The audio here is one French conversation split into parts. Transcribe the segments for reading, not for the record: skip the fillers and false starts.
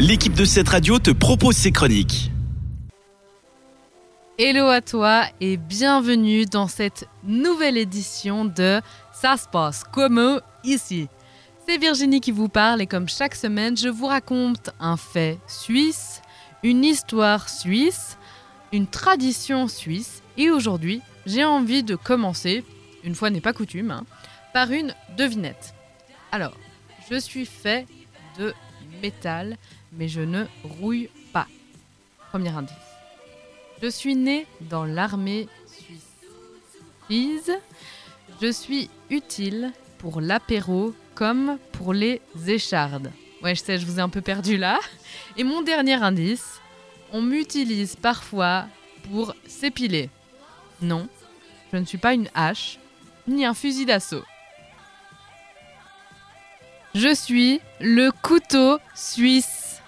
L'équipe de cette radio te propose ses chroniques. Hello à toi et bienvenue dans cette nouvelle édition de « Ça se passe comment ici ?» C'est Virginie qui vous parle et comme chaque semaine, je vous raconte un fait suisse, une histoire suisse, une tradition suisse. Et aujourd'hui, j'ai envie de commencer, une fois n'est pas coutume, par une devinette. Alors, je suis fait de métal, mais je ne rouille pas. Premier indice. Je suis né dans l'armée suisse. Je suis utile pour l'apéro comme pour les échardes. Ouais, je sais, je vous ai un peu perdu là. Et mon dernier indice, on m'utilise parfois pour s'épiler. Non, je ne suis pas une hache, ni un fusil d'assaut. Je suis le couteau suisse.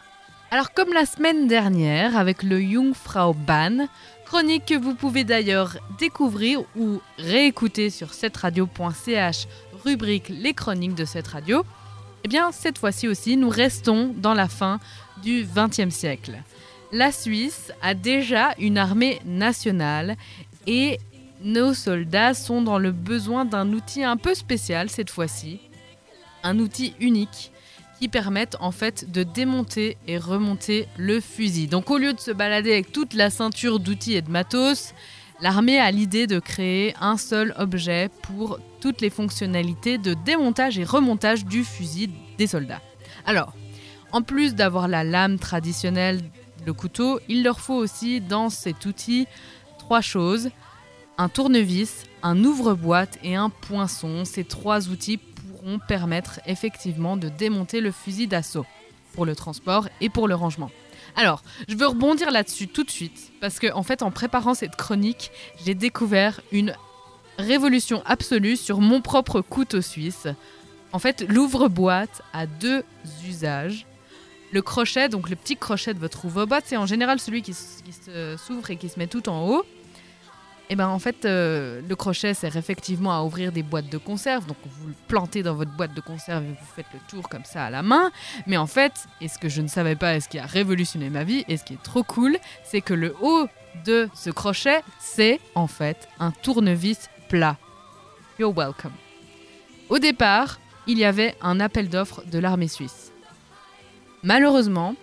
Alors comme la semaine dernière avec le Jungfrau Bahn, chronique que vous pouvez d'ailleurs découvrir ou réécouter sur cetteradio.ch, rubrique les chroniques de cette radio, eh bien cette fois-ci aussi nous restons dans la fin du XXe siècle. La Suisse a déjà une armée nationale et nos soldats sont dans le besoin d'un outil un peu spécial cette fois-ci. Un outil unique qui permette en fait de démonter et remonter le fusil. Donc au lieu de se balader avec toute la ceinture d'outils et de matos, l'armée a l'idée de créer un seul objet pour toutes les fonctionnalités de démontage et remontage du fusil des soldats. Alors, en plus d'avoir la lame traditionnelle, le couteau, il leur faut aussi dans cet outil trois choses. Un tournevis, un ouvre-boîte et un poinçon. Ces trois outils pourront permettre effectivement de démonter le fusil d'assaut pour le transport et pour le rangement. Alors, je veux rebondir là-dessus tout de suite parce que en fait, en préparant cette chronique, j'ai découvert une révolution absolue sur mon propre couteau suisse. En fait, l'ouvre-boîte a deux usages. Le crochet, donc le petit crochet de votre ouvre-boîte, c'est en général celui qui s'ouvre et qui se met tout en haut. Et ben en fait, le crochet sert effectivement à ouvrir des boîtes de conserve. Donc vous le plantez dans votre boîte de conserve et vous faites le tour comme ça à la main. Mais en fait, et ce que je ne savais pas et ce qui a révolutionné ma vie et ce qui est trop cool, c'est que le haut de ce crochet, c'est en fait un tournevis plat. You're welcome. Au départ, il y avait un appel d'offres de l'armée suisse. Malheureusement,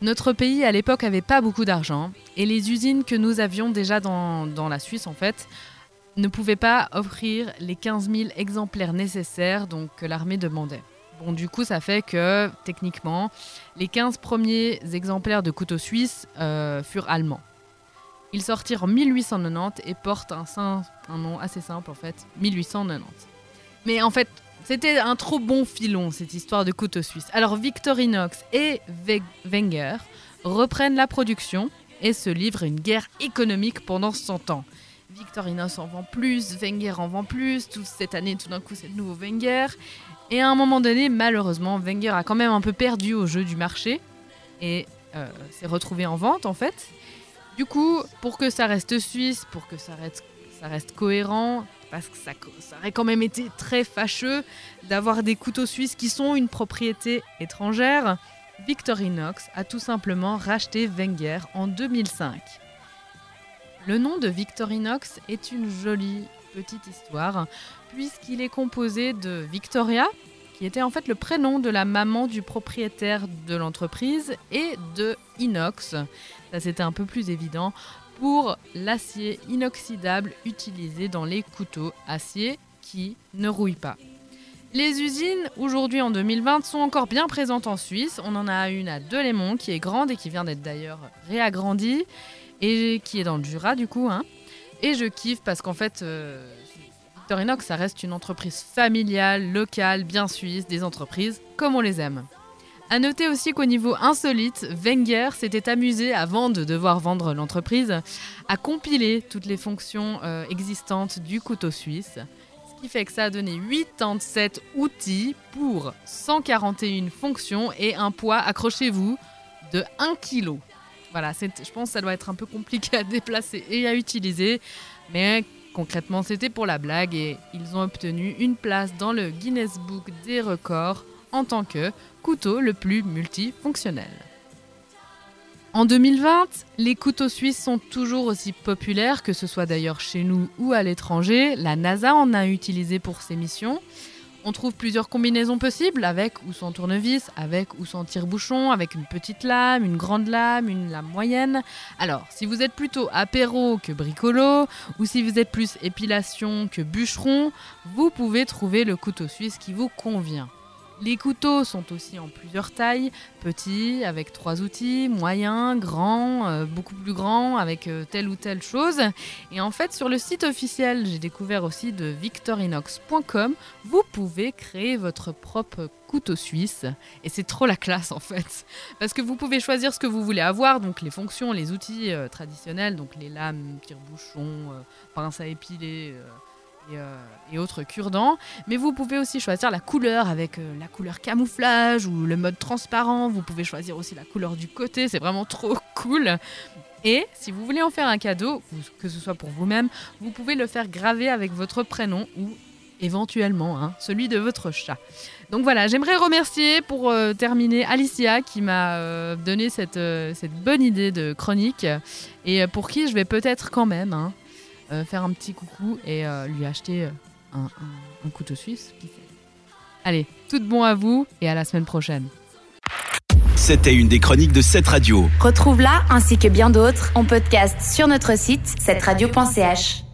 notre pays à l'époque n'avait pas beaucoup d'argent et les usines que nous avions déjà dans la Suisse en fait ne pouvaient pas offrir les 15 000 exemplaires nécessaires donc, que l'armée demandait. Bon du coup ça fait que techniquement les 15 premiers exemplaires de couteaux suisses furent allemands. Ils sortirent en 1890 et portent un nom assez simple en fait, 1890. Mais en fait c'était un trop bon filon, cette histoire de couteau suisse. Alors, Victorinox et Wenger reprennent la production et se livrent une guerre économique pendant 100 ans. Victorinox en vend plus, Wenger en vend plus, toute cette année, tout d'un coup, c'est le nouveau Wenger. Et à un moment donné, malheureusement, Wenger a quand même un peu perdu au jeu du marché et s'est retrouvé en vente, en fait. Du coup, pour que ça reste suisse, pour que ça reste cohérent, parce que ça aurait quand même été très fâcheux d'avoir des couteaux suisses qui sont une propriété étrangère, Victorinox a tout simplement racheté Wenger en 2005. Le nom de Victorinox est une jolie petite histoire, puisqu'il est composé de Victoria, qui était en fait le prénom de la maman du propriétaire de l'entreprise, et de Inox, ça c'était un peu plus évident, pour l'acier inoxydable utilisé dans les couteaux, acier qui ne rouille pas. Les usines, aujourd'hui en 2020, sont encore bien présentes en Suisse. On en a une à Delémont, qui est grande et qui vient d'être d'ailleurs réagrandie, et qui est dans le Jura du coup. Et je kiffe parce qu'en fait, Victorinox, ça reste une entreprise familiale, locale, bien suisse, des entreprises comme on les aime. A noter aussi qu'au niveau insolite, Wenger s'était amusé, avant de devoir vendre l'entreprise, à compiler toutes les fonctions existantes du couteau suisse. Ce qui fait que ça a donné 87 outils pour 141 fonctions et un poids, accrochez-vous, de 1 kg. Voilà, je pense que ça doit être un peu compliqué à déplacer et à utiliser, mais concrètement c'était pour la blague et ils ont obtenu une place dans le Guinness Book des records en tant que couteau le plus multifonctionnel. En 2020, les couteaux suisses sont toujours aussi populaires, que ce soit d'ailleurs chez nous ou à l'étranger. La NASA en a utilisé pour ses missions. On trouve plusieurs combinaisons possibles, avec ou sans tournevis, avec ou sans tire-bouchon, avec une petite lame, une grande lame, une lame moyenne. Alors, si vous êtes plutôt apéro que bricolo, ou si vous êtes plus épilation que bûcheron, vous pouvez trouver le couteau suisse qui vous convient. Les couteaux sont aussi en plusieurs tailles, petits avec 3 outils, moyens, grands, beaucoup plus grands avec telle ou telle chose. Et en fait, sur le site officiel, j'ai découvert aussi de victorinox.com, vous pouvez créer votre propre couteau suisse. Et c'est trop la classe en fait, parce que vous pouvez choisir ce que vous voulez avoir, donc les fonctions, les outils traditionnels, donc les lames, tire-bouchons, pince à épiler... Et autres cure-dents, mais vous pouvez aussi choisir la couleur avec la couleur camouflage ou le mode transparent, vous pouvez choisir aussi la couleur du côté, c'est vraiment trop cool. Et si vous voulez en faire un cadeau, que ce soit pour vous-même, vous pouvez le faire graver avec votre prénom ou éventuellement celui de votre chat. Donc voilà, j'aimerais remercier pour terminer Alicia qui m'a donné cette bonne idée de chronique et pour qui je vais peut-être quand même... faire un petit coucou et lui acheter un couteau suisse. Allez, tout de bon à vous et à la semaine prochaine. C'était une des chroniques de cette radio. Retrouve-la ainsi que bien d'autres en podcast sur notre site cetteradio.ch.